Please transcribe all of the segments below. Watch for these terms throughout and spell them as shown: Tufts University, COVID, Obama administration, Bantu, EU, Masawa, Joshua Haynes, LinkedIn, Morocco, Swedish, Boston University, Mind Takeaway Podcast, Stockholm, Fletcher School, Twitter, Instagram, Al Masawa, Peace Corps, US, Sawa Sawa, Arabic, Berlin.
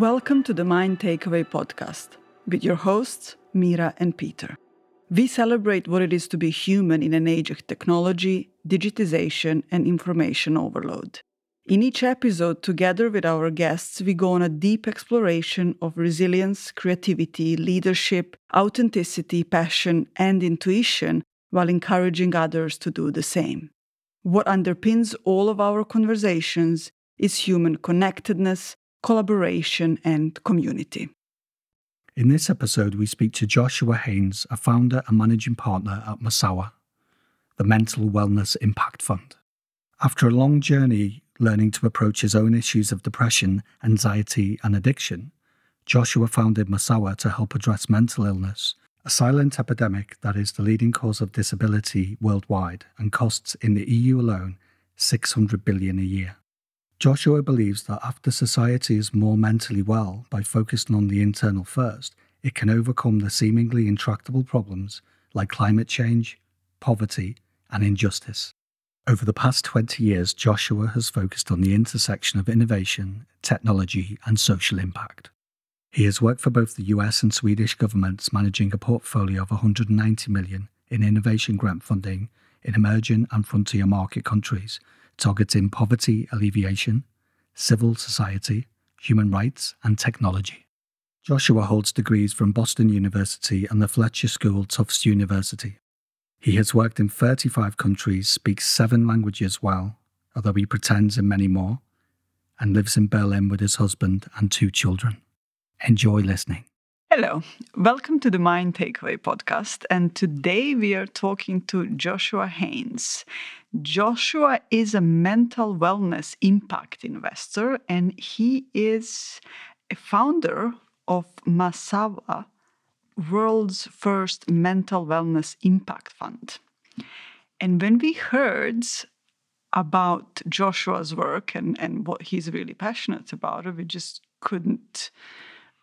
Welcome to the Mind Takeaway Podcast with your hosts, Mira and Peter. We celebrate what it is to be human in an age of technology, digitization, and information overload. In each episode, together with our guests, we go on a deep exploration of resilience, creativity, leadership, authenticity, passion, and intuition while encouraging others to do the same. What underpins all of our conversations is human connectedness, collaboration, and community. In this episode, we speak to Joshua Haynes, a founder and managing partner at Masawa, the Mental Wellness Impact Fund. After a long journey learning to approach his own issues of depression, anxiety, and addiction, Joshua founded Masawa to help address mental illness, a silent epidemic that is the leading cause of disability worldwide and costs in the EU alone $600 billion a year. Joshua believes that after society is more mentally well by focusing on the internal first, it can overcome the seemingly intractable problems like climate change, poverty, and injustice. Over the past 20 years, Joshua has focused on the intersection of innovation, technology, and social impact. He has worked for both the US and Swedish governments, managing a portfolio of 190 million in innovation grant funding in emerging and frontier market countries, targeting poverty alleviation, civil society, human rights, and technology. Joshua holds degrees from Boston University and the Fletcher School, Tufts University. He has worked in 35 countries, speaks 7 languages well, although he pretends in many more, and lives in Berlin with his husband and 2 children. Enjoy listening. Hello, welcome to the Mind Takeaway Podcast, and today we are talking to Joshua Haynes. Joshua is a mental wellness impact investor, and he is a founder of Masawa, world's first mental wellness impact fund. And when we heard about Joshua's work and what he's really passionate about, we just couldn't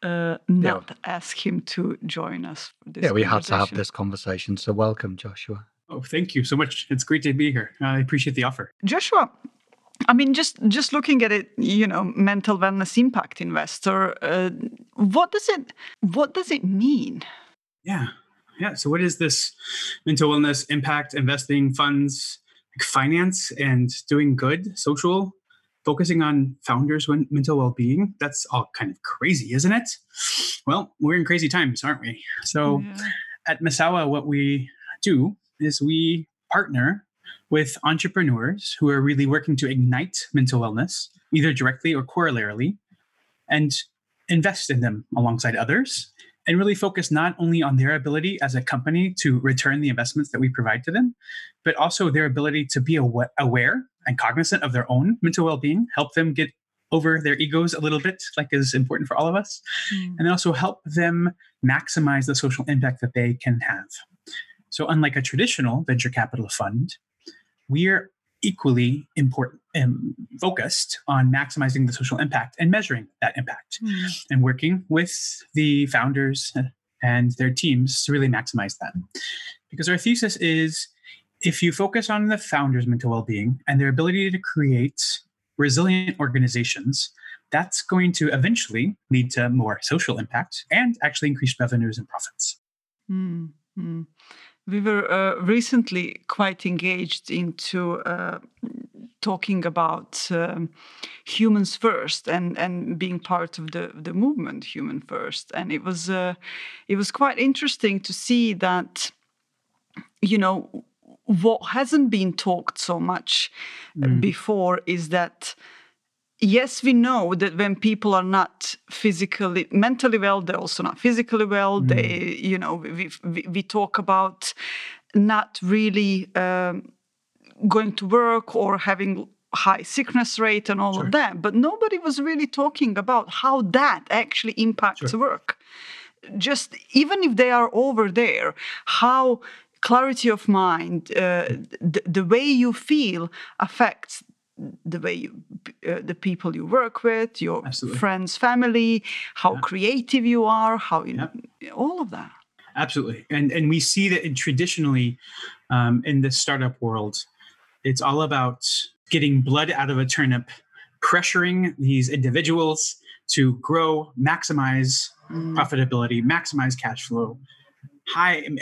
ask him to join us for this. Yeah, we had to have this conversation. So welcome, Joshua. Oh, thank you so much. It's great to be here. I appreciate the offer. Joshua, I mean, just looking at it, you know, mental wellness impact investor. What does it mean? Yeah. So what is this mental wellness impact investing funds, like finance and doing good, social? Focusing on founders' mental well-being. That's all kind of crazy, isn't it? Well, we're in crazy times, aren't we? So At Masawa, what we do is we partner with entrepreneurs who are really working to ignite mental wellness, either directly or corollarily, and invest in them alongside others, and really focus not only on their ability as a company to return the investments that we provide to them, but also their ability to be aware and cognizant of their own mental well-being, help them get over their egos a little bit, like is important for all of us, and also help them maximize the social impact that they can have. So unlike a traditional venture capital fund, we're equally important focused on maximizing the social impact and measuring that impact and working with the founders and their teams to really maximize that. Because our thesis is, if you focus on the founders' mental well-being and their ability to create resilient organizations, that's going to eventually lead to more social impact and actually increased revenues and profits. Mm-hmm. We were recently quite engaged into talking about humans first and being part of the movement Human First, and it was quite interesting to see that, you know, what hasn't been talked so much before is that, yes, we know that when people are not mentally well, they're also not physically well. They, you know, we talk about not really going to work or having high sickness rate and all of that. But nobody was really talking about how that actually impacts work. Just even if they are over there, how clarity of mind, the way you feel affects the way you, the people you work with, your friends, family, how creative you are, how you know, all of that. Absolutely, and we see that in traditionally in the startup world, it's all about getting blood out of a turnip, pressuring these individuals to grow, maximize profitability, maximize cash flow,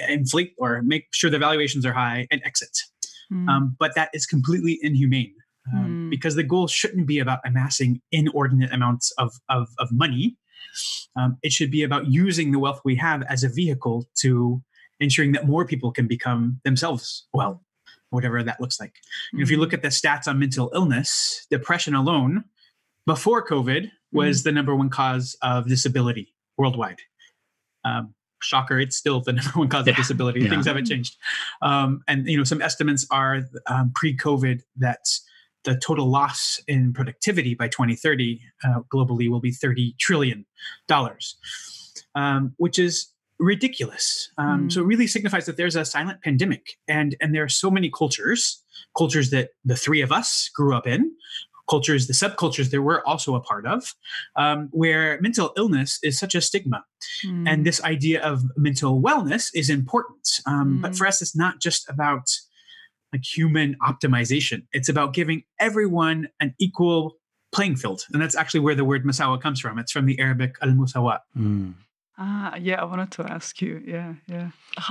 inflate or make sure the valuations are high and exit. But that is completely inhumane because the goal shouldn't be about amassing inordinate amounts of money. It should be about using the wealth we have as a vehicle to ensuring that more people can become themselves well, whatever that looks like. You know, if you look at the stats on mental illness, depression alone before COVID was the number one cause of disability worldwide. Shocker, it's still the number one cause of disability. Yeah. Things haven't changed. And, you know, some estimates are pre-COVID that the total loss in productivity by 2030 globally will be $30 trillion, which is ridiculous. So it really signifies that there's a silent pandemic. And there are so many cultures that the three of us grew up in, cultures, the subcultures that we're also a part of, where mental illness is such a stigma. And this idea of mental wellness is important. But for us, it's not just about like human optimization. It's about giving everyone an equal playing field. And that's actually where the word Masawa comes from. It's from the Arabic al-Musawa. Yeah, I wanted to ask you. Yeah.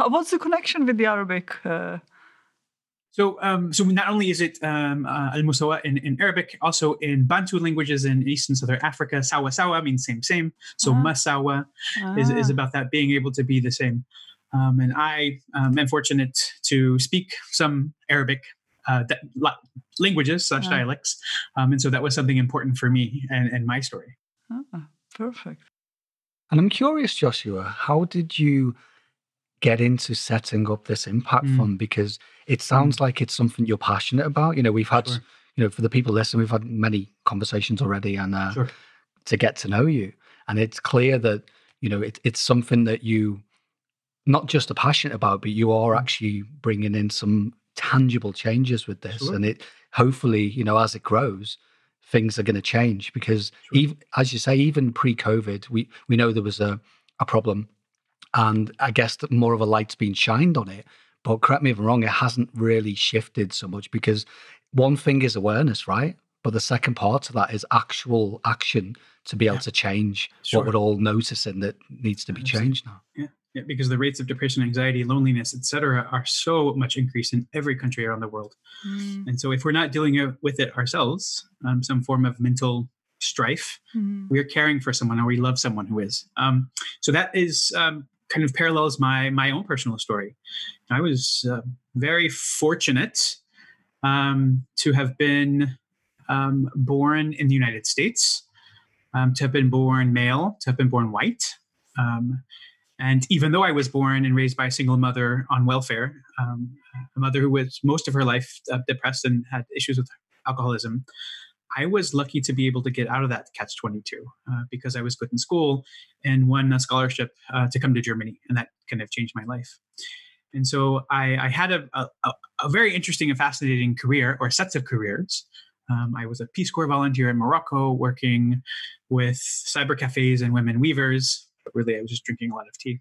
What's the connection with the Arabic? So not only is it al-Musawa in Arabic, also in Bantu languages in East and Southern Africa, Sawa Sawa means same. So Masawa is about that, being able to be the same. And I am fortunate to speak some Arabic languages, such dialects. And so that was something important for me and my story. Perfect. And I'm curious, Joshua, how did you get into setting up this impact fund? Because it sounds like it's something you're passionate about. You know, we've had, you know, for the people listening, we've had many conversations already and to get to know you. And it's clear that, you know, it's something that you not just are passionate about, but you are actually bringing in some tangible changes with this. And it hopefully, you know, as it grows, things are going to change because even, as you say, even pre-COVID, we know there was a problem. And I guess that more of a light's been shined on it. But correct me if I'm wrong, it hasn't really shifted so much because one thing is awareness, right? But the second part to that is actual action to be able to change what we're all noticing that needs to be changed now. Yeah, because the rates of depression, anxiety, loneliness, et cetera, are so much increased in every country around the world. And so if we're not dealing with it ourselves, some form of mental strife, we're caring for someone or we love someone who is. So that is... kind of parallels my own personal story. I was very fortunate to have been born in the United States, to have been born male, to have been born white. And even though I was born and raised by a single mother on welfare, a mother who was most of her life depressed and had issues with alcoholism, I was lucky to be able to get out of that catch-22 because I was good in school and won a scholarship to come to Germany. And that kind of changed my life. And so I had a very interesting and fascinating career or sets of careers. I was a Peace Corps volunteer in Morocco working with cyber cafes and women weavers. But really, I was just drinking a lot of tea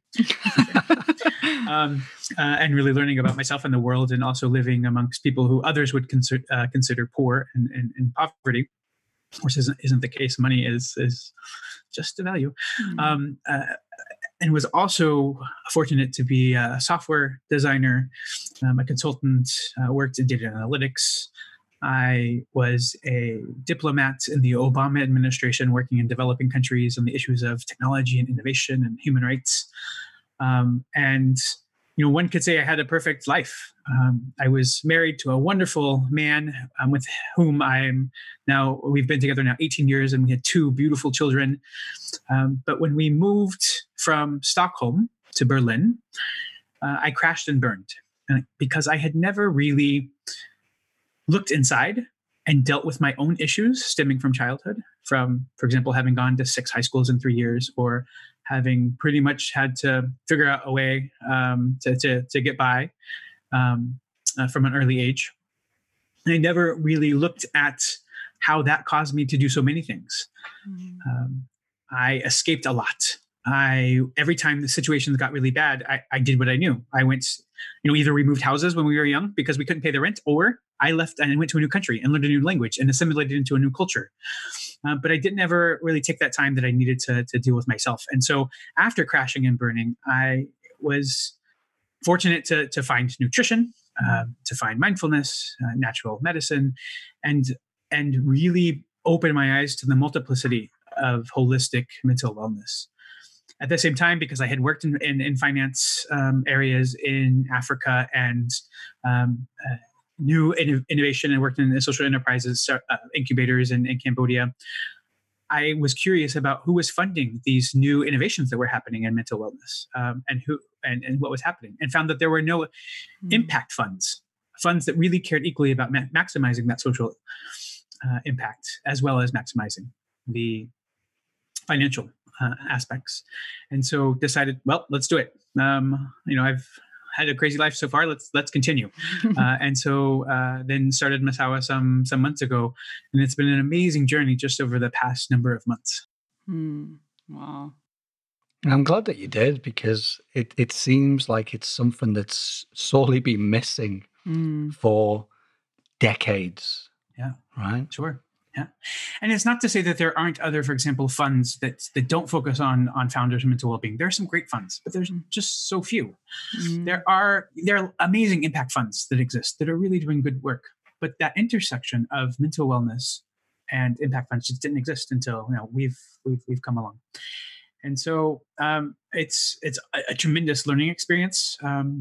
and really learning about myself and the world and also living amongst people who others would consider poor and poverty, which isn't the case. Money is just a value. And was also fortunate to be a software designer, a consultant, worked in data analytics. I was a diplomat in the Obama administration working in developing countries on the issues of technology and innovation and human rights. And, you know, one could say I had a perfect life. I was married to a wonderful man with whom we've been together now 18 years and we had two beautiful children. But when we moved from Stockholm to Berlin, I crashed and burned because I had never really looked inside and dealt with my own issues stemming from childhood, from, for example, having gone to 6 high schools in 3 years or having pretty much had to figure out a way to get by from an early age. And I never really looked at how that caused me to do so many things. I escaped a lot. Every time the situations got really bad, I did what I knew. I went, you know, either we moved houses when we were young because we couldn't pay the rent, or I left and went to a new country and learned a new language and assimilated into a new culture. But I didn't ever really take that time that I needed to deal with myself. And so after crashing and burning, I was fortunate to find nutrition, to find mindfulness, natural medicine, and really open my eyes to the multiplicity of holistic mental wellness. At the same time, because I had worked in finance areas in Africa and new innovation and worked in social enterprises, incubators in Cambodia, I was curious about who was funding these new innovations that were happening in mental wellness, and what was happening, and found that there were no impact funds that really cared equally about maximizing that social impact as well as maximizing the financial aspects. And so decided, well, let's do it. I've had a crazy life so far. Let's continue. And so then started Masawa some months ago, and it's been an amazing journey just over the past number of months. Wow. I'm glad that you did, because it seems like it's something that's sorely been missing for decades. Yeah. Right. Sure. Yeah. And it's not to say that there aren't other, for example, funds that don't focus on founders and mental well-being. There are some great funds, but there's just so few. There are amazing impact funds that exist that are really doing good work. But that intersection of mental wellness and impact funds just didn't exist until we've come along. And so it's a tremendous learning experience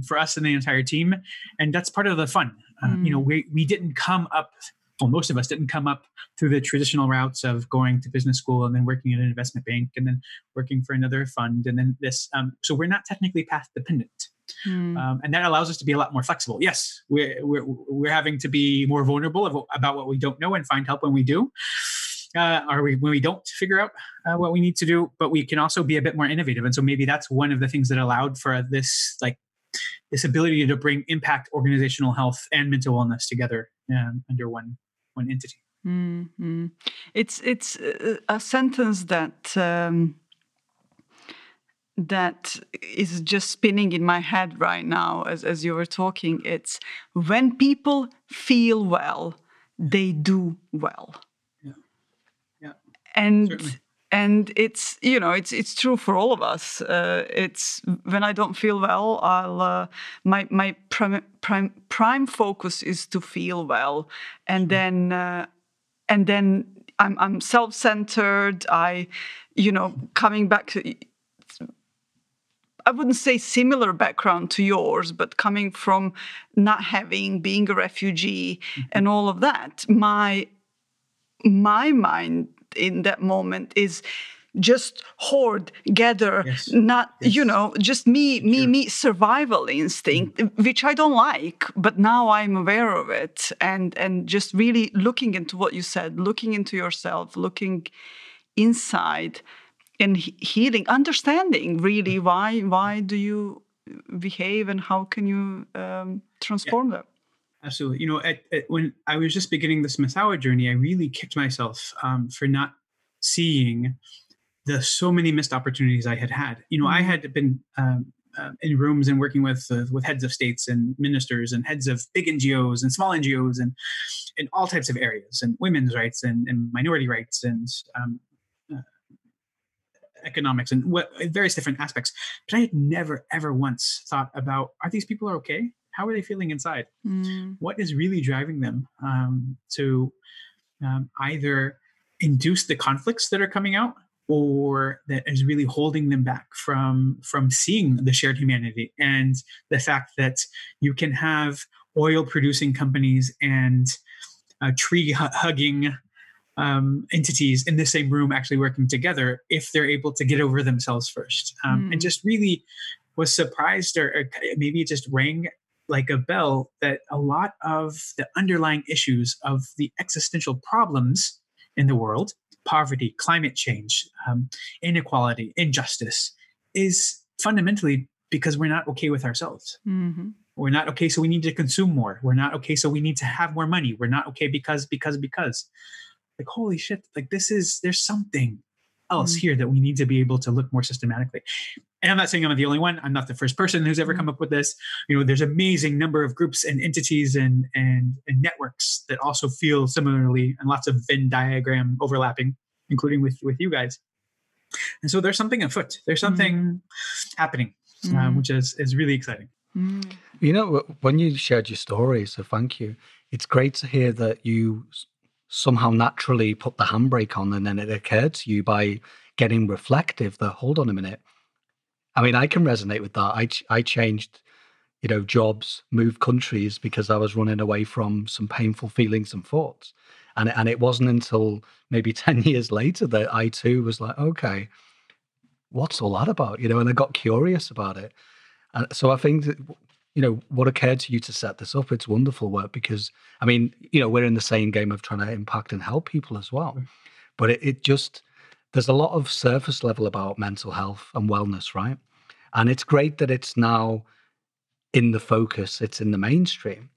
for us and the entire team. And that's part of the fun. We didn't come up... Well, most of us didn't come up through the traditional routes of going to business school and then working at an investment bank and then working for another fund and then this. So we're not technically path dependent, and that allows us to be a lot more flexible. Yes, we're having to be more vulnerable about what we don't know and find help when we do, when we don't figure out what we need to do. But we can also be a bit more innovative, and so maybe that's one of the things that allowed for this this ability to bring impact, organizational health, and mental wellness together under one entity. Mm-hmm. It's a sentence that is just spinning in my head right now as you were talking. It's when people feel well, they do well. Yeah, yeah, and certainly. And it's, it's true for all of us. It's when I don't feel well, I'll my prime focus is to feel well, and then I'm self-centered. Coming back to, I wouldn't say similar background to yours, but coming from not having, being a refugee, and all of that, my mind in that moment is just hoard, gather, yes. Not, yes. Just me, survival instinct, which I don't like, but now I'm aware of it. And just really looking into what you said, looking into yourself, looking inside and healing, understanding really why do you behave and how can you transform that? Absolutely. When I was just beginning this Masawa journey, I really kicked myself for not seeing the so many missed opportunities I had had. I had been in rooms and working with heads of states and ministers and heads of big NGOs and small NGOs and in all types of areas, and women's rights and minority rights and economics and various different aspects. But I had never, ever once thought about, are these people okay? How are they feeling inside? What is really driving them to either induce the conflicts that are coming out, or that is really holding them back from seeing the shared humanity and the fact that you can have oil-producing companies and tree-hugging entities in the same room actually working together if they're able to get over themselves first. And just really was surprised, or maybe it just rang like a bell, that a lot of the underlying issues of the existential problems in the world, poverty, climate change, inequality, injustice, is fundamentally because we're not okay with ourselves. We're not okay, so we need to consume more. We're not okay, so we need to have more money. We're not okay because. Like, holy shit, there's something else here that we need to be able to look more systematically. And I'm not saying I'm the only one. I'm not the first person who's ever come up with this. There's amazing number of groups and entities and networks that also feel similarly, and lots of Venn diagram overlapping including with you guys. And so there's something afoot. There's something happening, which is really exciting. You know, when you shared your story, so thank you. It's great to hear that you somehow naturally put the handbrake on, and then it occurred to you by getting reflective that, hold on a minute. I mean, I can resonate with that. I changed, you know, jobs, moved countries because I was running away from some painful feelings and thoughts. And it wasn't until maybe 10 years later that I too was like, okay, what's all that about? You know, and I got curious about it. And so I think that, you know, what occurred to you to set this up, it's wonderful work because, I mean, you know, we're in the same game of trying to impact and help people as well. But it just, there's a lot of surface level about mental health and wellness, right? And it's great that it's now in the focus, it's in the mainstream.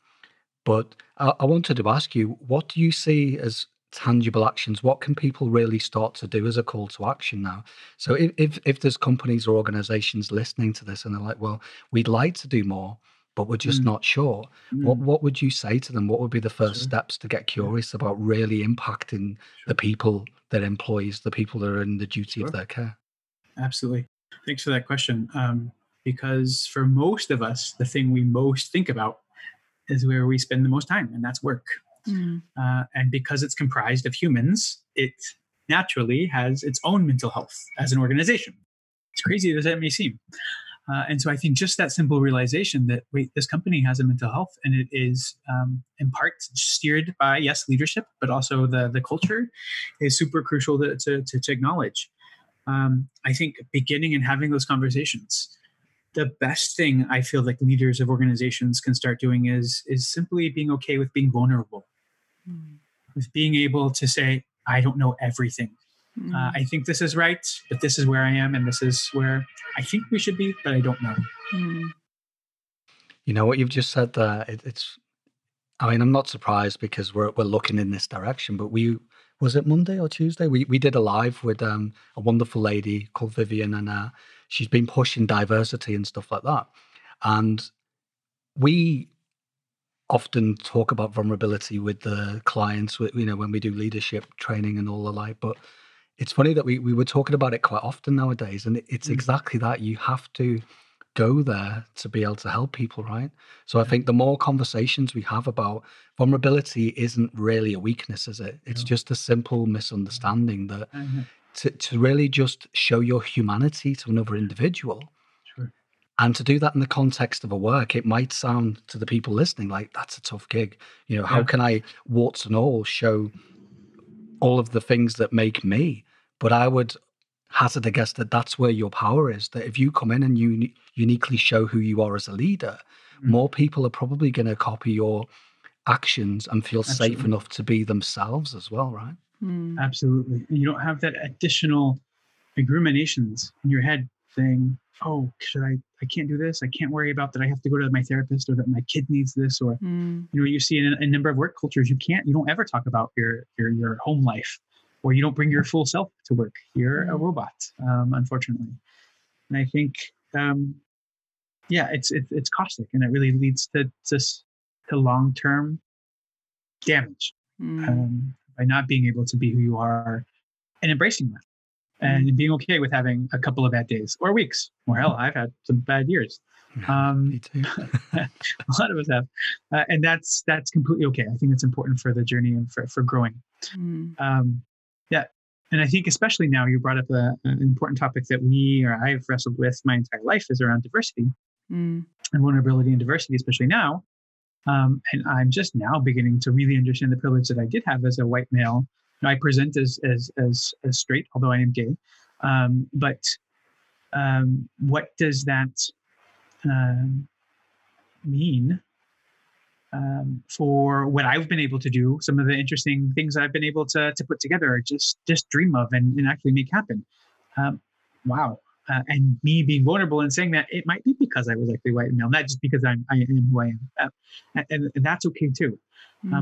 But I wanted to ask you, what do you see as tangible actions? What can people really start to do as a call to action now? So if there's companies or organizations listening to this and they're like, well, we'd like to do more, but we're just not sure. What would you say to them? What would be the first steps to get curious about really impacting the people, their employees, the people that are in the duty of their care? Absolutely. Thanks for that question. Because for most of us, the thing we most think about is where we spend the most time, and that's work. And because it's comprised of humans, it naturally has its own mental health as an organization. It's crazy as that may seem. And so I think just that simple realization that, wait, this company has a mental health, and it is in part steered by, yes, leadership, but also the culture is super crucial to acknowledge. I think beginning and having those conversations. The best thing I feel like leaders of organizations can start doing is simply being okay with being vulnerable, with being able to say, I don't know everything. I think this is right, but this is where I am, and this is where I think we should be, but I don't know. You know what you've just said there, it's, I mean, I'm not surprised because we're looking in this direction, but was it Monday or Tuesday? We did a live with a wonderful lady called Vivian, and she's been pushing diversity and stuff like that. And we often talk about vulnerability with the clients, with, you know, when we do leadership training and all the like. But it's funny that we were talking about it quite often nowadays. And it's exactly that. You have to go there to be able to help people, right? So I think the more conversations we have about vulnerability isn't really a weakness, is it? It's just a simple misunderstanding that to really just show your humanity to another individual. And to do that in the context of a work, it might sound to the people listening like that's a tough gig. You know, how can I, warts and all, show all of the things that make me? But I would hazard a guess that that's where your power is, that if you come in and you uniquely show who you are as a leader, more people are probably going to copy your actions and feel safe enough to be themselves as well, right? Absolutely. And you don't have that additional ruminations in your head saying, oh, should I can't do this. I can't worry about that. I have to go to my therapist, or that my kid needs this, or, you know, you see in a number of work cultures, you don't ever talk about your home life, or you don't bring your full self to work. You're a robot, unfortunately. And I think, it's caustic, and it really leads to long-term damage. By not being able to be who you are and embracing that and being okay with having a couple of bad days or weeks. Or hell, I've had some bad years. Me too. A lot of us have. And that's completely okay. I think it's important for the journey and for growing. And I think especially now you brought up an important topic that I've wrestled with my entire life is around diversity and vulnerability and diversity, especially now. And I'm just now beginning to really understand the privilege that I did have as a white male. You know, I present as straight, although I am gay. But what does that mean for what I've been able to do? Some of the interesting things that I've been able to put together or just dream of and actually make happen. Wow. And me being vulnerable and saying that it might be because I was actually white male, not just because I am who I am. And that's okay too.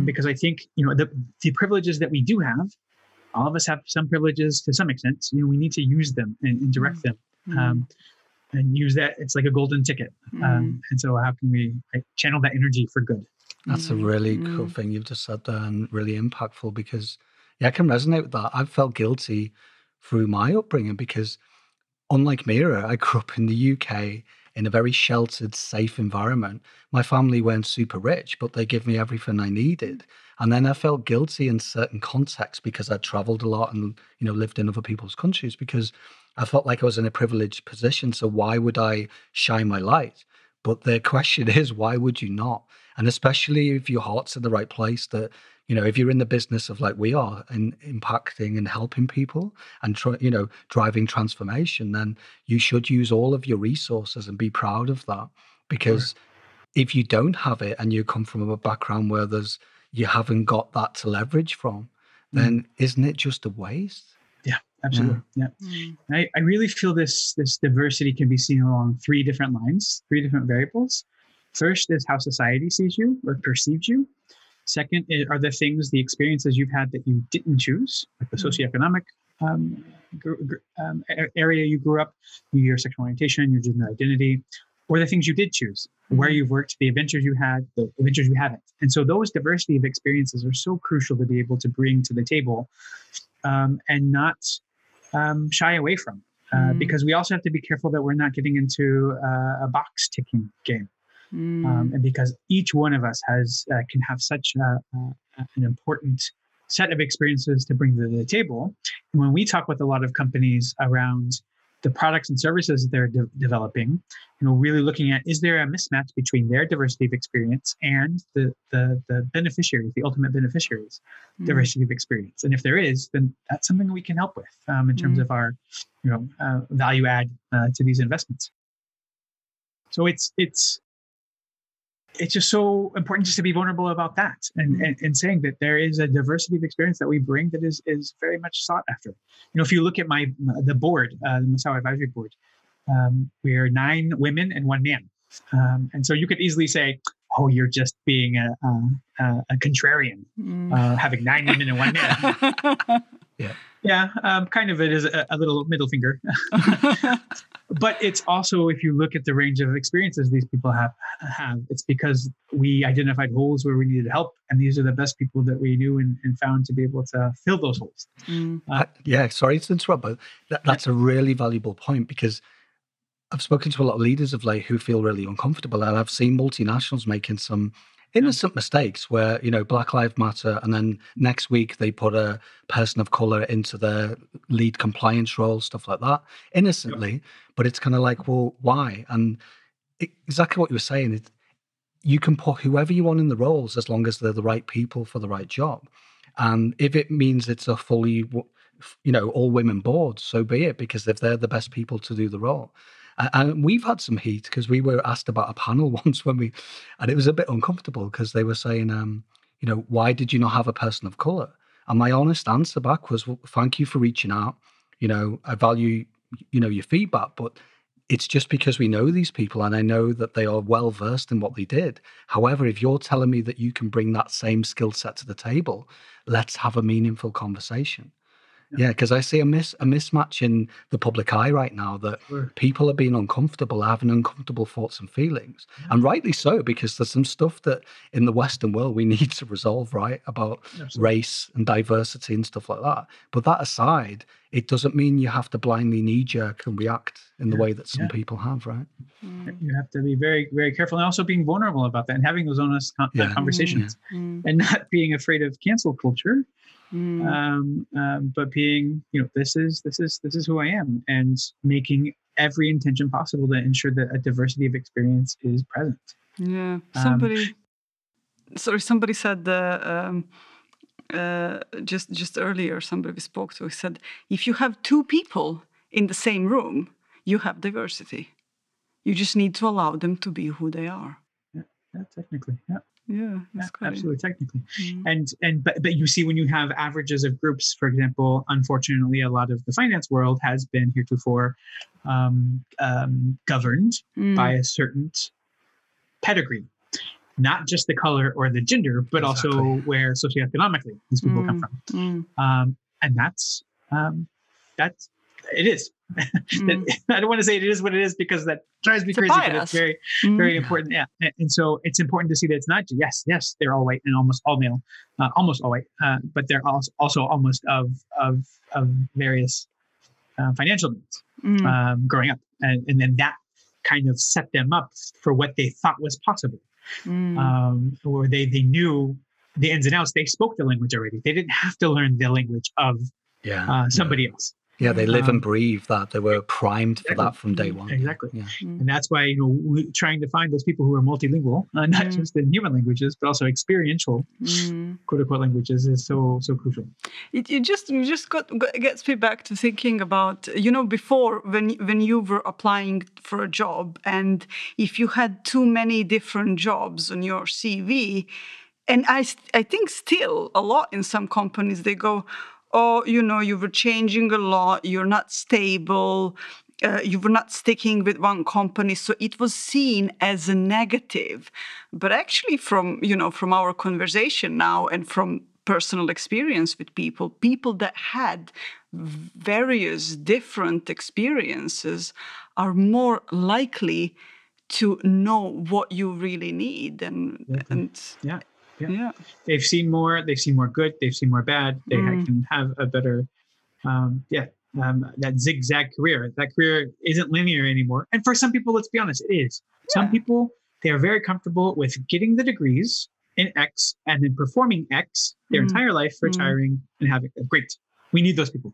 Because I think, you know, the privileges that we do have, all of us have some privileges to some extent, you know, we need to use them and direct them and use that. It's like a golden ticket. And so how can we channel that energy for good? That's a really cool thing you've just said there and really impactful because Yeah, I can resonate with that. I've felt guilty through my upbringing because, unlike Mira, I grew up in the UK in a very sheltered, safe environment. My family weren't super rich, but they gave me everything I needed. And then I felt guilty in certain contexts because I traveled a lot and, you know, lived in other people's countries because I felt like I was in a privileged position. So why would I shine my light? But the question is, why would you not? And especially if your heart's in the right place, that, you know, if you're in the business of, like we are, and impacting and helping people and, driving transformation, then you should use all of your resources and be proud of that. Because if you don't have it and you come from a background where you haven't got that to leverage from, then isn't it just a waste? Yeah, absolutely. Yeah. I really feel this diversity can be seen along three different lines, three different variables. First is how society sees you or perceives you. Second are the things, the experiences you've had that you didn't choose, like the socioeconomic area you grew up, your sexual orientation, your gender identity, or the things you did choose, where you've worked, the adventures you had, the adventures you haven't. And so those diversity of experiences are so crucial to be able to bring to the table and not shy away from, because we also have to be careful that we're not getting into a box ticking game. And because each one of us can have such an important set of experiences to bring to the table. And when we talk with a lot of companies around the products and services that they're developing, you know, really looking at, is there a mismatch between their diversity of experience and the beneficiaries, the ultimate beneficiaries' diversity of experience? And if there is, then that's something we can help with in terms of our, value add to these investments. So it's just so important just to be vulnerable about that and saying that there is a diversity of experience that we bring that is very much sought after. You know, if you look at the board, the Masawa Advisory Board, we are 9 women and 1 man. And so you could easily say, oh, you're just being a contrarian, having 9 women and 1 man. Yeah. Kind of it is a little middle finger. But it's also, if you look at the range of experiences these people have, it's because we identified holes where we needed help. And these are the best people that we knew and found to be able to fill those holes. Sorry to interrupt, but that's a really valuable point, because I've spoken to a lot of leaders of late who feel really uncomfortable. And I've seen multinationals making some innocent mistakes where, Black Lives Matter, and then next week they put a person of color into their lead compliance role, stuff like that, innocently. Yep. But it's kind of like, well, why? And exactly what you were saying, you can put whoever you want in the roles as long as they're the right people for the right job. And if it means it's a fully, all women board, so be it, because if they're the best people to do the role. And we've had some heat because we were asked about a panel once and it was a bit uncomfortable because they were saying, why did you not have a person of color? And my honest answer back was, well, thank you for reaching out. I value, your feedback, but it's just because we know these people and I know that they are well-versed in what they did. However, if you're telling me that you can bring that same skill set to the table, let's have a meaningful conversation. Yeah, because I see a mismatch in the public eye right now that people are being uncomfortable, having uncomfortable thoughts and feelings. Yeah. And rightly so, because there's some stuff that in the Western world we need to resolve, right, about race and diversity and stuff like that. But that aside, it doesn't mean you have to blindly knee-jerk and react in the way that some people have, right? You have to be very, very careful, and also being vulnerable about that and having those honest conversations and not being afraid of cancel culture. But being, this is who I am, and making every intention possible to ensure that a diversity of experience is present. Yeah. Somebody said just earlier, somebody we spoke to said, if you have 2 people in the same room, you have diversity. You just need to allow them to be who they are. Yeah, technically. Yeah. Yeah, absolutely. Technically, but you see, when you have averages of groups, for example, unfortunately, a lot of the finance world has been heretofore governed by a certain pedigree, not just the color or the gender, but also where socioeconomically these people come from, and that's it is I don't want to say it is what it is because that drives me crazy, but it's very, very important. Yeah. And so it's important to see that it's not, yes, they're all white and almost all male, but they're also almost of various financial needs growing up. And then that kind of set them up for what they thought was possible. Or they knew the ins and outs. They spoke the language already. They didn't have to learn the language of somebody else. Yeah, they live and breathe that. They were primed for that from day one. Exactly. Yeah. And that's why, we're trying to find those people who are multilingual, not just in human languages, but also experiential, quote unquote, languages is so crucial. It just gets me back to thinking about, before when you were applying for a job and if you had too many different jobs on your CV, and I think still a lot in some companies, they go, oh, you were changing a lot, you're not stable, you were not sticking with one company. So it was seen as a negative. But actually from our conversation now and from personal experience with people that had various different experiences are more likely to know what you really need. Yeah. They've seen more good, they've seen more bad, they can have a better, that zigzag career. That career isn't linear anymore. And for some people, let's be honest, it is. Yeah. Some people, they are very comfortable with getting the degrees in X and then performing X their entire life, retiring and having a great. We need those people.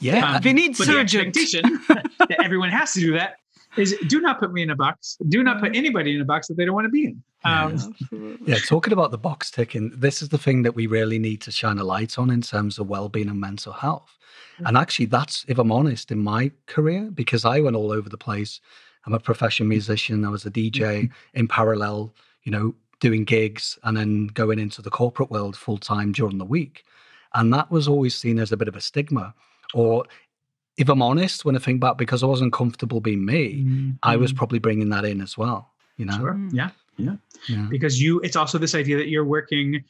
Yeah. We need surgeons. The expectation that everyone has to do that is do not put me in a box. Do not put anybody in a box that they don't want to be in. Talking about the box ticking, this is the thing that we really need to shine a light on in terms of well-being and mental health. And actually that's, if I'm honest, in my career, because I went all over the place. I'm a professional musician. I was a DJ in parallel, doing gigs and then going into the corporate world full-time during the week. And that was always seen as a bit of a stigma, or if I'm honest, when I think back, because I wasn't comfortable being me, I was probably bringing that in as well, Sure. Yeah. Because it's also this idea that you're working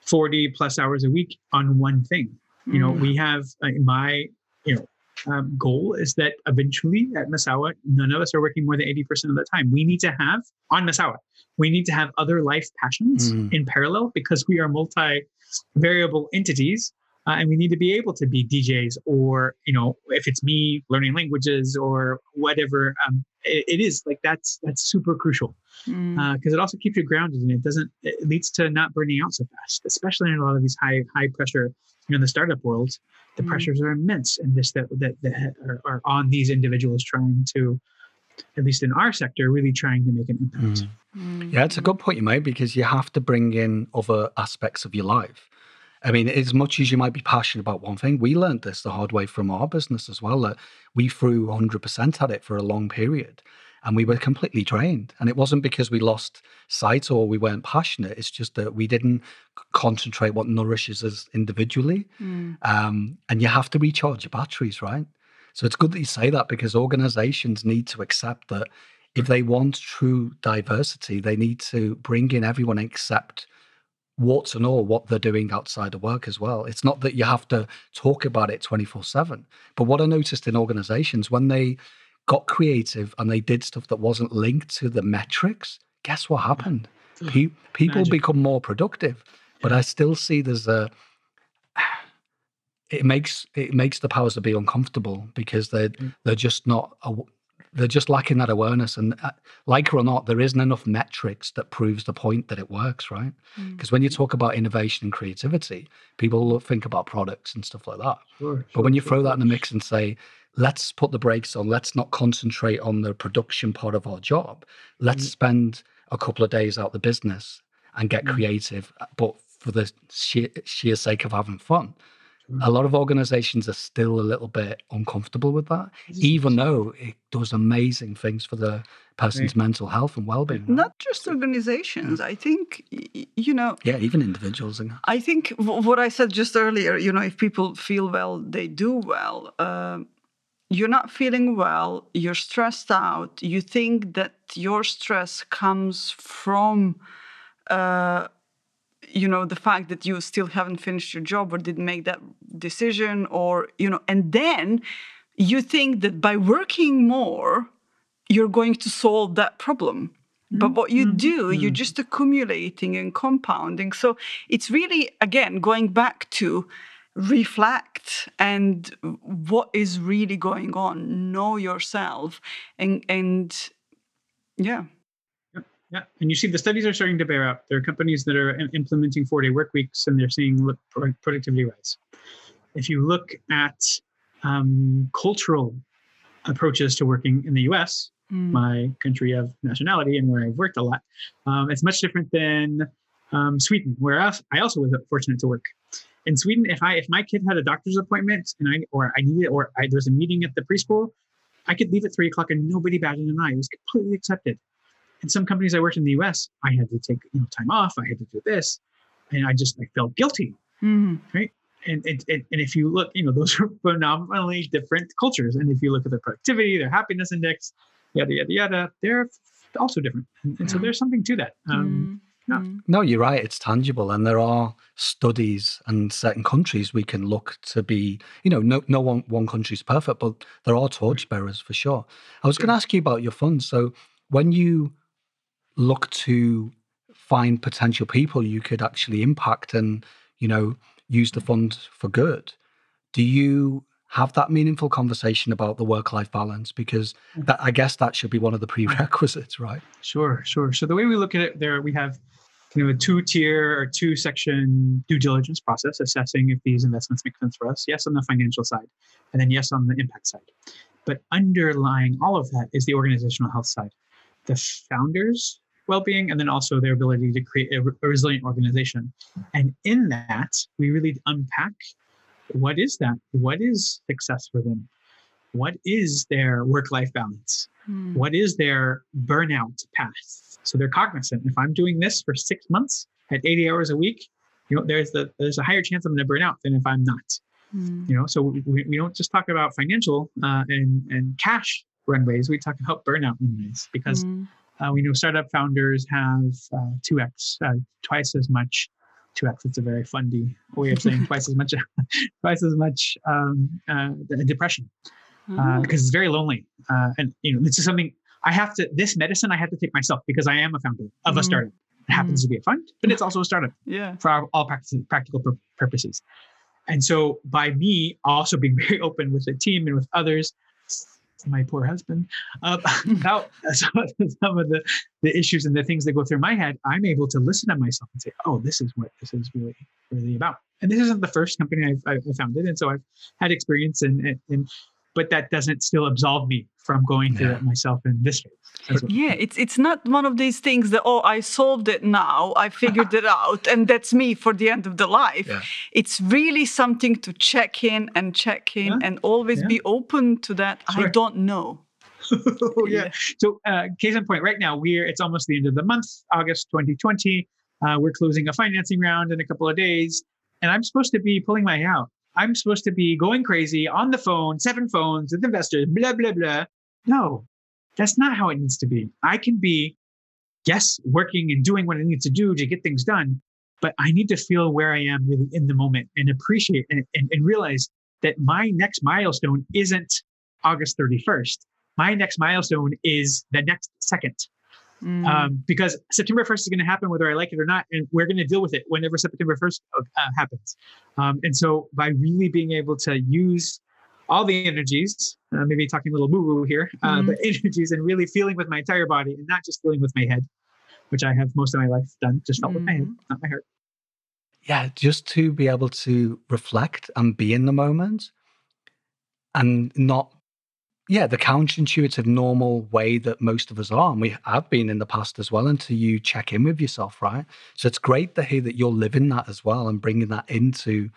40 plus hours a week on one thing. We have my, goal is that eventually at Masawa, none of us are working more than 80% of the time. We need to have other life passions in parallel because we are multi-variable entities. And we need to be able to be DJs or, if it's me learning languages or whatever, it is like, that's super crucial because it also keeps you grounded and it leads to not burning out so fast, especially in a lot of these high pressure, in the startup world, the pressures are immense and this, that are on these individuals trying to, at least in our sector, really trying to make an impact. Yeah, it's a good point you made because you have to bring in other aspects of your life. I mean, as much as you might be passionate about one thing, we learned this the hard way from our business as well, that we threw 100% at it for a long period and we were completely drained. And it wasn't because we lost sight or we weren't passionate. It's just that we didn't concentrate what nourishes us individually. And you have to recharge your batteries, right? So it's good that you say that because organizations need to accept that if they want true diversity, they need to bring in everyone except warts and all what they're doing outside of work as well. It's not that you have to talk about it 24/7. But what I noticed in organizations, when they got creative and they did stuff that wasn't linked to the metrics, guess what happened? People become more productive. But I still see there's it makes the powers that be uncomfortable because they're just lacking that awareness. And like or not, there isn't enough metrics that proves the point that it works, right? Because when you talk about innovation and creativity, people think about products and stuff like that. But when you throw that in the mix and say, let's put the brakes on, let's not concentrate on the production part of our job. Let's spend a couple of days out the business and get creative, but for the sheer sake of having fun. A lot of organizations are still a little bit uncomfortable with that, even though it does amazing things for the person's mental health and well-being. Right? Not just organizations. I think, Yeah, even individuals. I think what I said just earlier, if people feel well, they do well. You're not feeling well. You're stressed out. You think that your stress comes from... the fact that you still haven't finished your job or didn't make that decision or, and then you think that by working more, you're going to solve that problem. But what you do, you're just accumulating and compounding. So it's really, again, going back to reflect and what is really going on. Know yourself. And yeah. Yeah. And you see the studies are starting to bear out. There are companies that are implementing 4-day work weeks, and they're seeing productivity rise. If you look at cultural approaches to working in the U.S., my country of nationality and where I've worked a lot, it's much different than Sweden, where I also was fortunate to work. In Sweden, if my kid had a doctor's appointment and there was a meeting at the preschool, I could leave at 3:00 and nobody batted an eye. It was completely accepted. In some companies I worked in the U.S., I had to take time off. I had to do this, and I felt guilty, right? And if you look, those are phenomenally different cultures. And if you look at their productivity, their happiness index, yada, yada, yada, they're also different. And so there's something to that. No, you're right. It's tangible. And there are studies and certain countries we can look to be, no one country's perfect, but there are torchbearers for sure. I was going to ask you about your fund. So when you look to find potential people you could actually impact and, use the fund for good, do you have that meaningful conversation about the work-life balance? Because that, I guess that should be one of the prerequisites, right? Sure. So the way we look at it there, we have a 2-tier or 2-section due diligence process, assessing if these investments make sense for us. Yes, on the financial side, and then yes, on the impact side. But underlying all of that is the organizational health side, the founders' well-being, and then also their ability to create a resilient organization. And in that, we really unpack what is that? What is success for them? What is their work-life balance? What is their burnout path? So they're cognizant. If I'm doing this for 6 months at 80 hours a week, there's a higher chance I'm going to burn out than if I'm not. So we don't just talk about financial and cash runways. We talk about burnout runways because we know startup founders have 2x, twice as much. 2x, it's a very fundy way of saying twice as much depression because it's very lonely. And this is something this medicine I have to take myself because I am a founder of a startup. It happens to be a fund, but it's also a startup for all practical purposes. And so by me also being very open with the team and with others, my poor husband, about some of the issues and the things that go through my head, I'm able to listen to myself and say, oh, this is what this is really, really about. And this isn't the first company I founded. And so I've had experience but that doesn't still absolve me from going through it myself in this way. Yeah, it's not one of these things that, I solved it now, I figured it out, and that's me for the end of the life. Yeah. It's really something to check in and always be open to that. Sure. I don't know. So case in point, right now, it's almost the end of the month, August 2020. We're closing a financing round in a couple of days, and I'm supposed to be pulling my out. I'm supposed to be going crazy on the phone, 7 phones with investors, blah, blah, blah. No, that's not how it needs to be. I can be, yes, working and doing what I need to do to get things done, but I need to feel where I am really in the moment and appreciate and realize that my next milestone isn't August 31st. My next milestone is the next second. Because September 1st is going to happen whether I like it or not, and we're going to deal with it whenever September 1st happens. And so by really being able to use all the energies, maybe talking a little woo-woo here, the energies and really feeling with my entire body and not just feeling with my head, which I have most of my life done, just felt with my head, not my heart. Yeah, just to be able to reflect and be in the moment and not the counterintuitive, normal way that most of us are, and we have been in the past as well, until you check in with yourself, right? So it's great to hear that you're living that as well and bringing that into,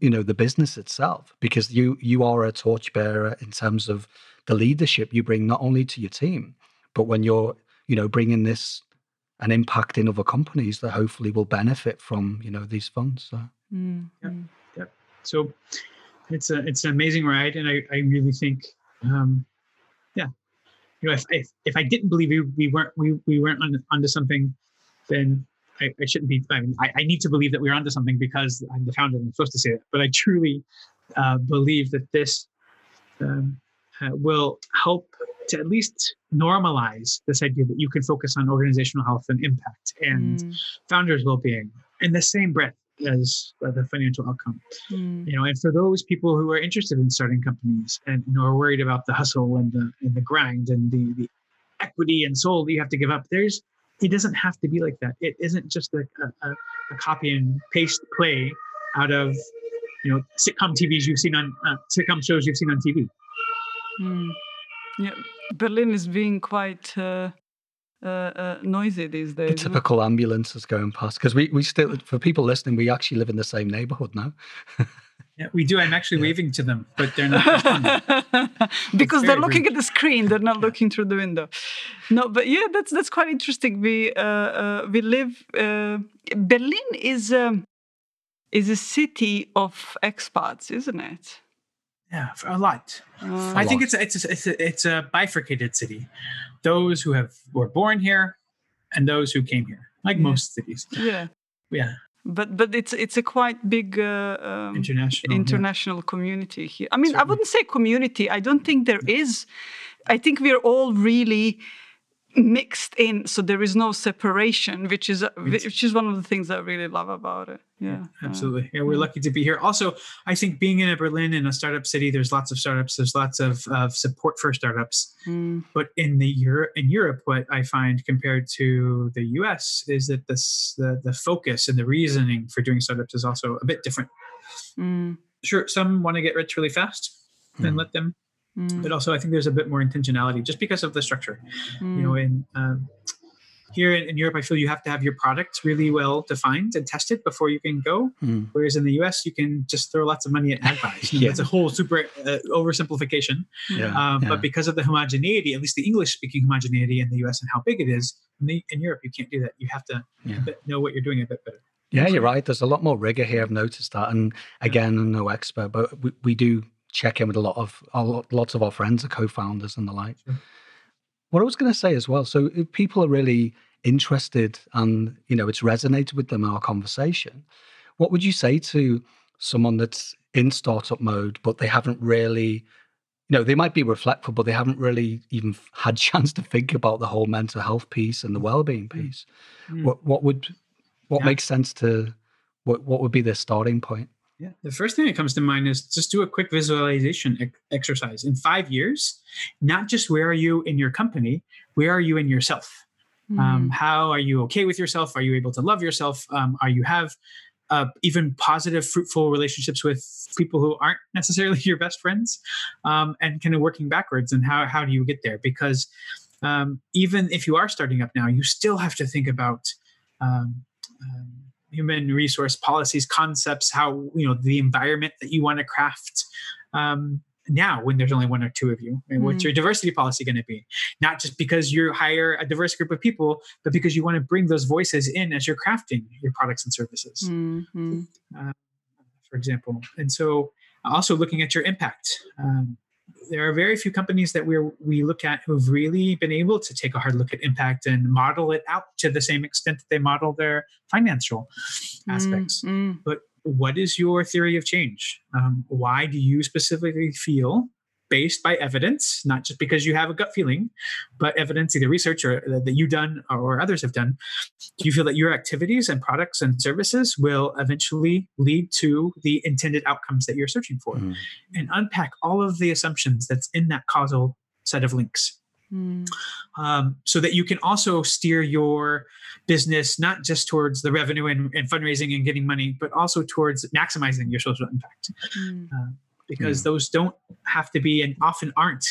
the business itself, because you are a torchbearer in terms of the leadership you bring not only to your team, but when you're, bringing this and impacting other companies that hopefully will benefit from, these funds. So. So it's an amazing ride, and I really think. If I didn't believe we weren't onto something, then I shouldn't be. I mean, I need to believe that we're onto something because I'm the founder. I'm supposed to say that, but I truly believe that this will help to at least normalize this idea that you can focus on organizational health and impact and founders' well-being in the same breath as the financial outcome. You know, and for those people who are interested in starting companies and who are worried about the hustle and the grind and the equity and soul that you have to give up, it doesn't have to be like that. It isn't just a copy and paste play out of, you know, sitcom shows you've seen on TV. Yeah, Berlin is being quite noisy these days. The typical ambulances going past, because we still, for people listening, we actually live in the same neighborhood now. Yeah, we do. I'm actually waving to them, but they're not responding. Because they're looking at the screen. They're not looking through the window. No, but yeah, that's quite interesting. We live. Berlin is a city of expats, isn't it? Yeah, for a lot. I think it's a bifurcated city. Those who were born here, and those who came here, like most cities. Yeah. Yeah. But it's a quite big international community here. I mean, certainly. I wouldn't say community. I don't think there is. I think we're all really mixed in, so there is no separation, which is one of the things I really love about it. Yeah, absolutely. Yeah, we're lucky to be here. Also, I think being in Berlin, in a startup city, there's lots of startups. There's lots of support for startups. But in Europe, what I find compared to the US is that the focus and the reasoning for doing startups is also a bit different. Sure, some want to get rich really fast, then let them. But also, I think there's a bit more intentionality just because of the structure. You know, here in Europe, I feel you have to have your product really well defined and tested before you can go. Whereas in the US, you can just throw lots of money at ad buys. Yeah. That's a whole super oversimplification. Yeah. But because of the homogeneity, at least the English-speaking homogeneity in the US and how big it is, in Europe, you can't do that. You have to know what you're doing a bit better. Yeah, you're right. There's a lot more rigor here. I've noticed that. And again, I'm no expert, but we do check in with lots of our friends are co-founders and the like. What I was going to say as well, so if people are really interested and, you know, it's resonated with them in our conversation, what would you say to someone that's in startup mode, but they haven't really, you know, they might be reflective, but they haven't really even had chance to think about the whole mental health piece and the well-being piece? What makes sense to, what would be their starting point? Yeah. The first thing that comes to mind is just do a quick visualization exercise. In 5 years, not just where are you in your company, where are you in yourself? How are you okay with yourself? Are you able to love yourself? Are you have even positive, fruitful relationships with people who aren't necessarily your best friends? And kind of working backwards, and how do you get there? Because even if you are starting up now, you still have to think about human resource policies, concepts, how, you know, the environment that you want to craft now when there's only one or two of you. And what's your diversity policy going to be? Not just because you hire a diverse group of people, but because you want to bring those voices in as you're crafting your products and services, for example. And so also looking at your impact. There are very few companies that we look at who've really been able to take a hard look at impact and model it out to the same extent that they model their financial aspects. But what is your theory of change? Why do you specifically feel, based by evidence, not just because you have a gut feeling, but evidence, either research or that you've done or others have done, do you feel that your activities and products and services will eventually lead to the intended outcomes that you're searching for? And unpack all of the assumptions that's in that causal set of links. So that you can also steer your business not just towards the revenue and fundraising and getting money, but also towards maximizing your social impact. Because those don't have to be and often aren't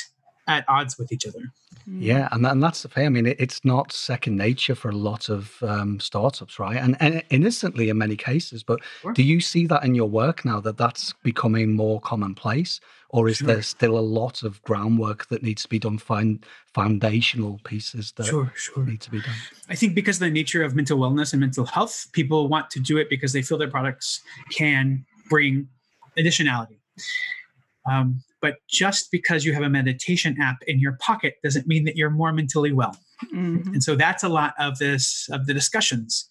at odds with each other. Yeah, and that's the thing. I mean, it's not second nature for a lot of startups, right? And innocently in many cases. But do you see that in your work now, that that's becoming more commonplace? Or is there still a lot of groundwork that needs to be done, foundational pieces that need to be done? I think because of the nature of mental wellness and mental health, people want to do it because they feel their products can bring additionality. But just because you have a meditation app in your pocket doesn't mean that you're more mentally well. And so that's a lot of the discussions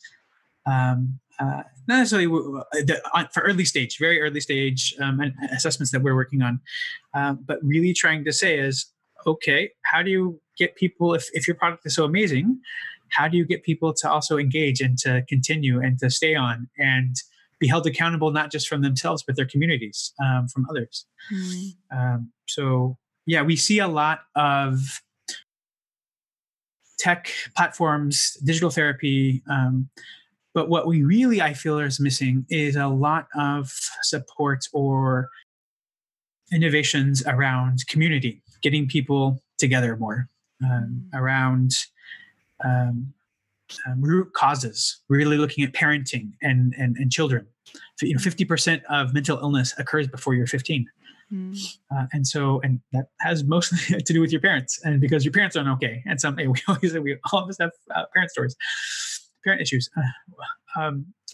not necessarily for early stage, very early stage and assessments that we're working on, but really trying to say is, okay, how do you get people, if your product is so amazing, how do you get people to also engage and to continue and to stay on and be held accountable, not just from themselves, but their communities, from others. Mm-hmm. So yeah, we see a lot of tech platforms, digital therapy. But what we really, I feel, is missing is a lot of support or innovations around community, getting people together more, around root causes. We're really looking at parenting and children. 50% of mental illness occurs before you're 15. Mm. And that has mostly to do with your parents, and because your parents aren't okay. And we all of us have parent stories, parent issues.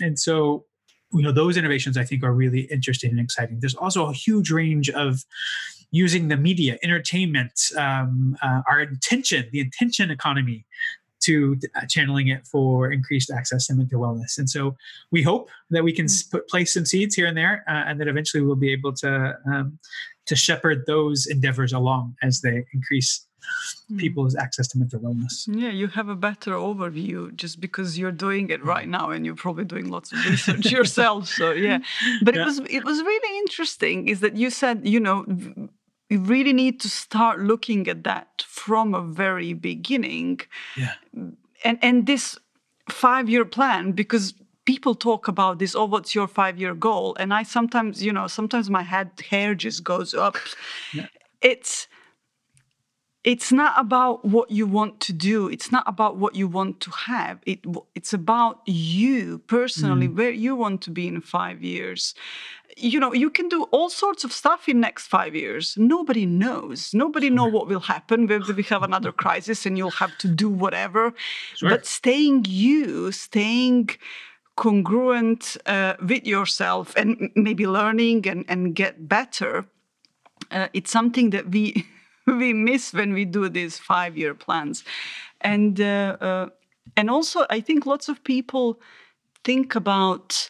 And so, those innovations I think are really interesting and exciting. There's also a huge range of using the media, entertainment, the intention economy, to channeling it for increased access to mental wellness. And so we hope that we can place some seeds here and there, and that eventually we'll be able to shepherd those endeavors along as they increase people's access to mental wellness. Yeah, you have a better overview just because you're doing it right now, and you're probably doing lots of research yourself. So yeah, but yeah. It was really interesting is that you said, you really need to start looking at that from a very beginning. Yeah. And this 5-year plan, because people talk about this, what's your 5-year goal? And I sometimes, sometimes my hair just goes up. Yeah. It's not about what you want to do. It's not about what you want to have. It's about you personally, where you want to be in 5 years. You can do all sorts of stuff in next 5 years. Nobody knows. Nobody know what will happen. Whether we have another crisis and you'll have to do whatever. Sure. But staying congruent with yourself and maybe learning and get better, it's something that we miss when we do these 5-year plans. And also, I think lots of people think about,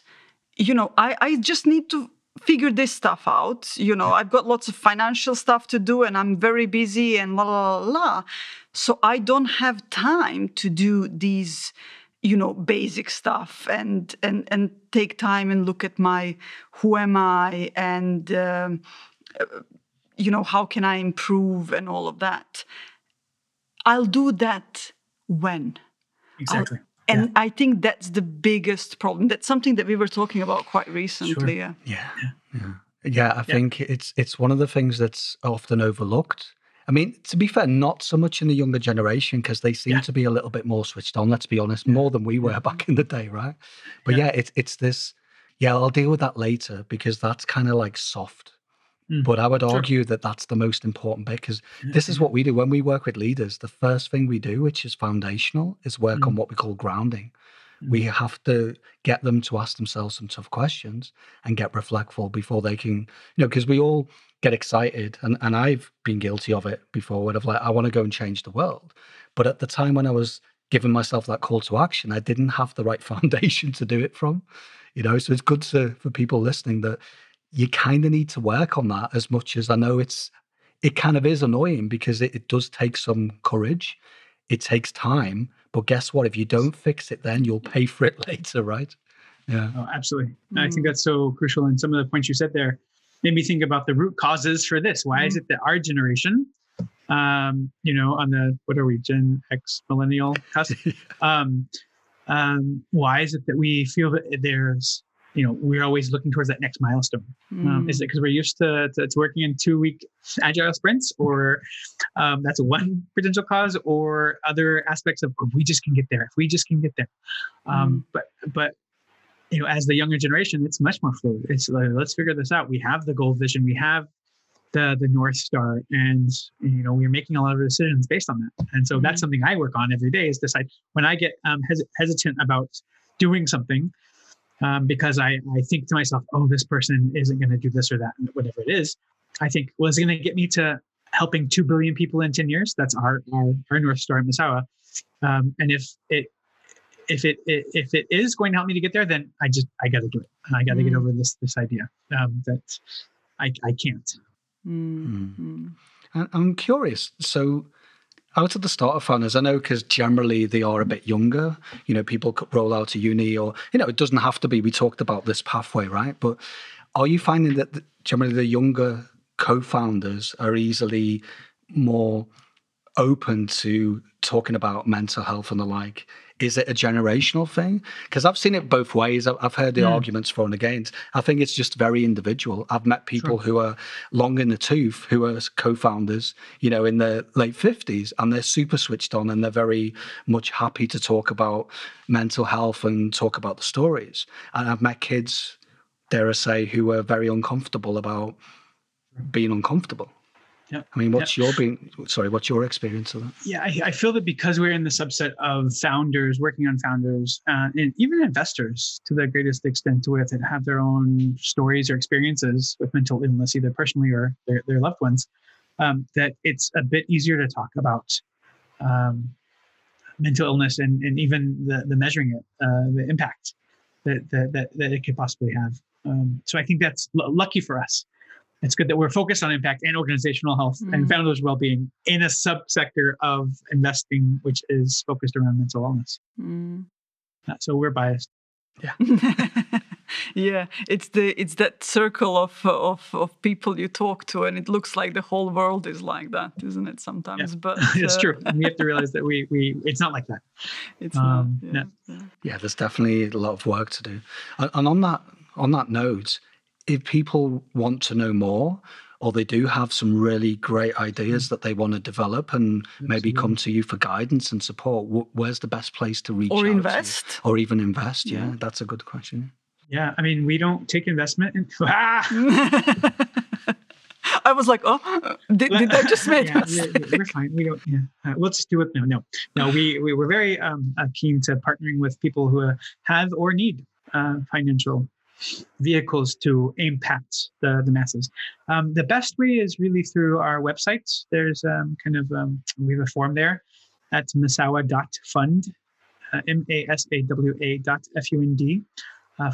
I just need to figure this stuff out. I've got lots of financial stuff to do and I'm very busy and la, la, la, la. So I don't have time to do these, basic stuff and take time and look at who am I and, how can I improve and all of that. I'll do that when? Exactly. And I think that's the biggest problem. That's something that we were talking about quite recently. Sure. I think it's one of the things that's often overlooked. I mean, to be fair, not so much in the younger generation because they seem to be a little bit more switched on, let's be honest, more than we were back in the day, right? But it's this, I'll deal with that later because that's kind of like soft. But I would argue that that's the most important bit because this is what we do when we work with leaders. The first thing we do, which is foundational, is work on what we call grounding. We have to get them to ask themselves some tough questions and get reflectful before they can, because we all get excited. And I've been guilty of it before when I want to go and change the world. But at the time when I was giving myself that call to action, I didn't have the right foundation to do it from, so it's good for people listening that you kind of need to work on that as much as I know it kind of is annoying because it does take some courage. It takes time, but guess what? If you don't fix it, then you'll pay for it later, right? Yeah. Oh, absolutely. I think that's so crucial. And some of the points you said there made me think about the root causes for this. Why is it that our generation, on the, what are we, Gen X millennial cusp? Why is it that we feel that there's, we're always looking towards that next milestone. Is it because we're used to working in 2-week agile sprints, or that's one potential cause, or other aspects of if we just can get there. But as the younger generation, it's much more fluid. It's like, let's figure this out. We have the goal vision. We have the North Star, and we're making a lot of decisions based on that. And so that's something I work on every day is decide when I get hesitant about doing something. Because I think to myself, this person isn't going to do this or that, and whatever it is, I think, it's going to get me to helping 2 billion people in 10 years. That's our North Star in Masawa. And if it, if it is going to help me to get there, then I got to do it. I got to get over this idea that I can't. Mm-hmm. And I'm curious. So out of the starter founders, I know because generally they are a bit younger, you know, people could roll out of uni or, you know, it doesn't have to be, we talked about this pathway, right? But are you finding that generally the younger co-founders are easily more open to talking about mental health and the like? Is it a generational thing? Because I've seen it both ways. I've heard the arguments for and against. I think it's just very individual. I've met people who are long in the tooth, who are co-founders, you know, in their late 50s, and they're super switched on and they're very much happy to talk about mental health and talk about the stories. And I've met kids, dare I say, who are very uncomfortable about being uncomfortable. Yep. I mean, what's your experience of that? Yeah, I feel that because we're in the subset of founders, working on founders, and even investors to the greatest extent that have their own stories or experiences with mental illness, either personally or their loved ones, that it's a bit easier to talk about mental illness and even the measuring it, the impact that it could possibly have. So I think that's lucky for us. It's good that we're focused on impact and organizational health and founders' well-being in a subsector of investing, which is focused around mental wellness. Mm. So we're biased. Yeah. Yeah, it's that circle of people you talk to, and it looks like the whole world is like that, isn't it? Sometimes, yeah. But it's true. And we have to realize that we it's not like that. It's not. Yeah. Yeah, there's definitely a lot of work to do. And on that note, if people want to know more, or they do have some really great ideas that they want to develop and maybe come to you for guidance and support, where's the best place to reach out? Or invest. Or even invest, yeah. That's a good question. Yeah, I mean, we don't take investment. I was like, oh, did I just make us? Yeah, we're fine. We don't, we'll just do it. No. We're very keen to partnering with people who have or need financial vehicles to impact the masses. The best way is really through our website. There's we have a form there at masawa.fund, masawa.fund.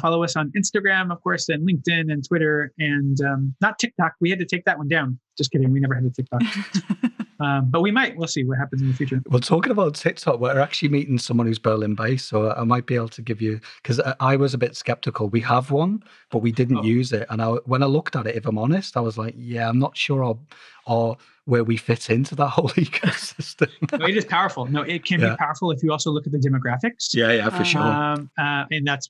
Follow us on Instagram, of course, and LinkedIn and Twitter, and not TikTok. We had to take that one down. Just kidding. We never had a TikTok. But we might. We'll see what happens in the future. Well, talking about TikTok, we're actually meeting someone who's Berlin-based, so I might be able to give you, because I was a bit skeptical. We have one, but we didn't use it. And when I looked at it, if I'm honest, I was like, yeah, I'm not sure where we fit into that whole ecosystem. No, it is powerful. No, it can be powerful if you also look at the demographics. Yeah, for sure. And that's,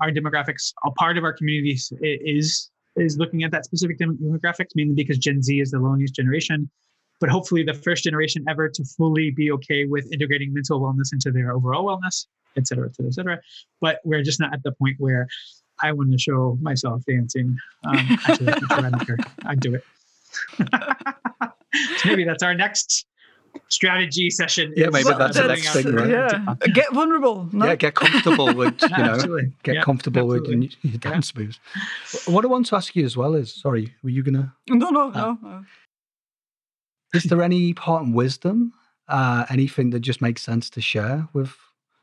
our demographics, a part of our communities is looking at that specific demographics, mainly because Gen Z is the loneliest generation, but hopefully the first generation ever to fully be okay with integrating mental wellness into their overall wellness, et cetera, et cetera, et cetera. But we're just not at the point where I want to show myself dancing. Actually, I don't care. I'd do it. So maybe that's our next strategy session. Yeah, maybe that's the next thing, right? Yeah. Get vulnerable. No? Yeah, get comfortable with, with your dance moves. What I want to ask you as well is, sorry, were you going to? No. Is there any part in wisdom, anything that just makes sense to share with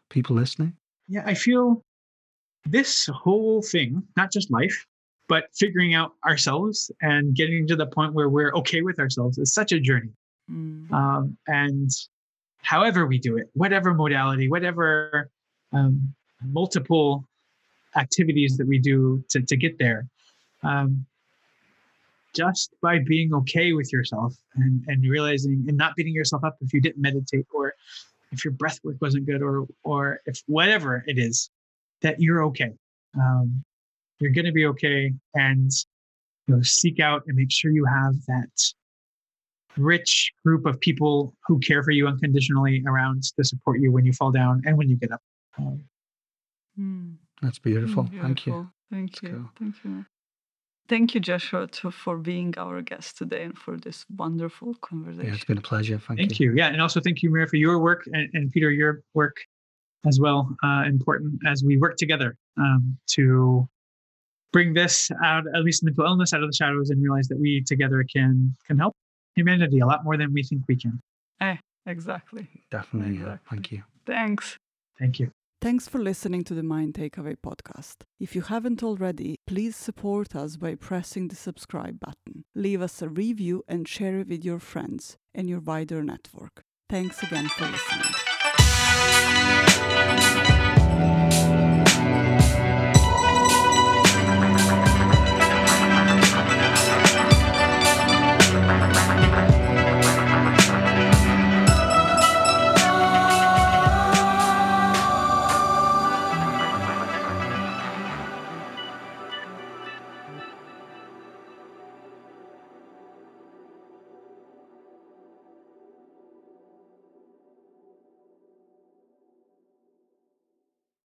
people listening? Yeah, I feel this whole thing, not just life, but figuring out ourselves and getting to the point where we're okay with ourselves is such a journey. Mm-hmm. And however we do it, whatever modality, whatever multiple activities that we do to get there, just by being okay with yourself and realizing and not beating yourself up if you didn't meditate or if your breath work wasn't good or if whatever it is, that you're okay. You're going to be okay, and seek out and make sure you have that rich group of people who care for you unconditionally around to support you when you fall down and when you get up. That's beautiful. Thank you. Thank you, Joshua, for being our guest today and for this wonderful conversation. Yeah, it's been a pleasure. Thank you. Yeah, and also thank you, Mira, for your work and Peter, your work as well. Important as we work together to bring this out, at least mental illness, out of the shadows and realize that we together can help humanity a lot more than we think we can. Exactly. Definitely. Exactly. Yeah. Thank you. Thanks. Thank you. Thanks for listening to the Mind Takeaway podcast. If you haven't already, please support us by pressing the subscribe button. Leave us a review and share it with your friends and your wider network. Thanks again for listening.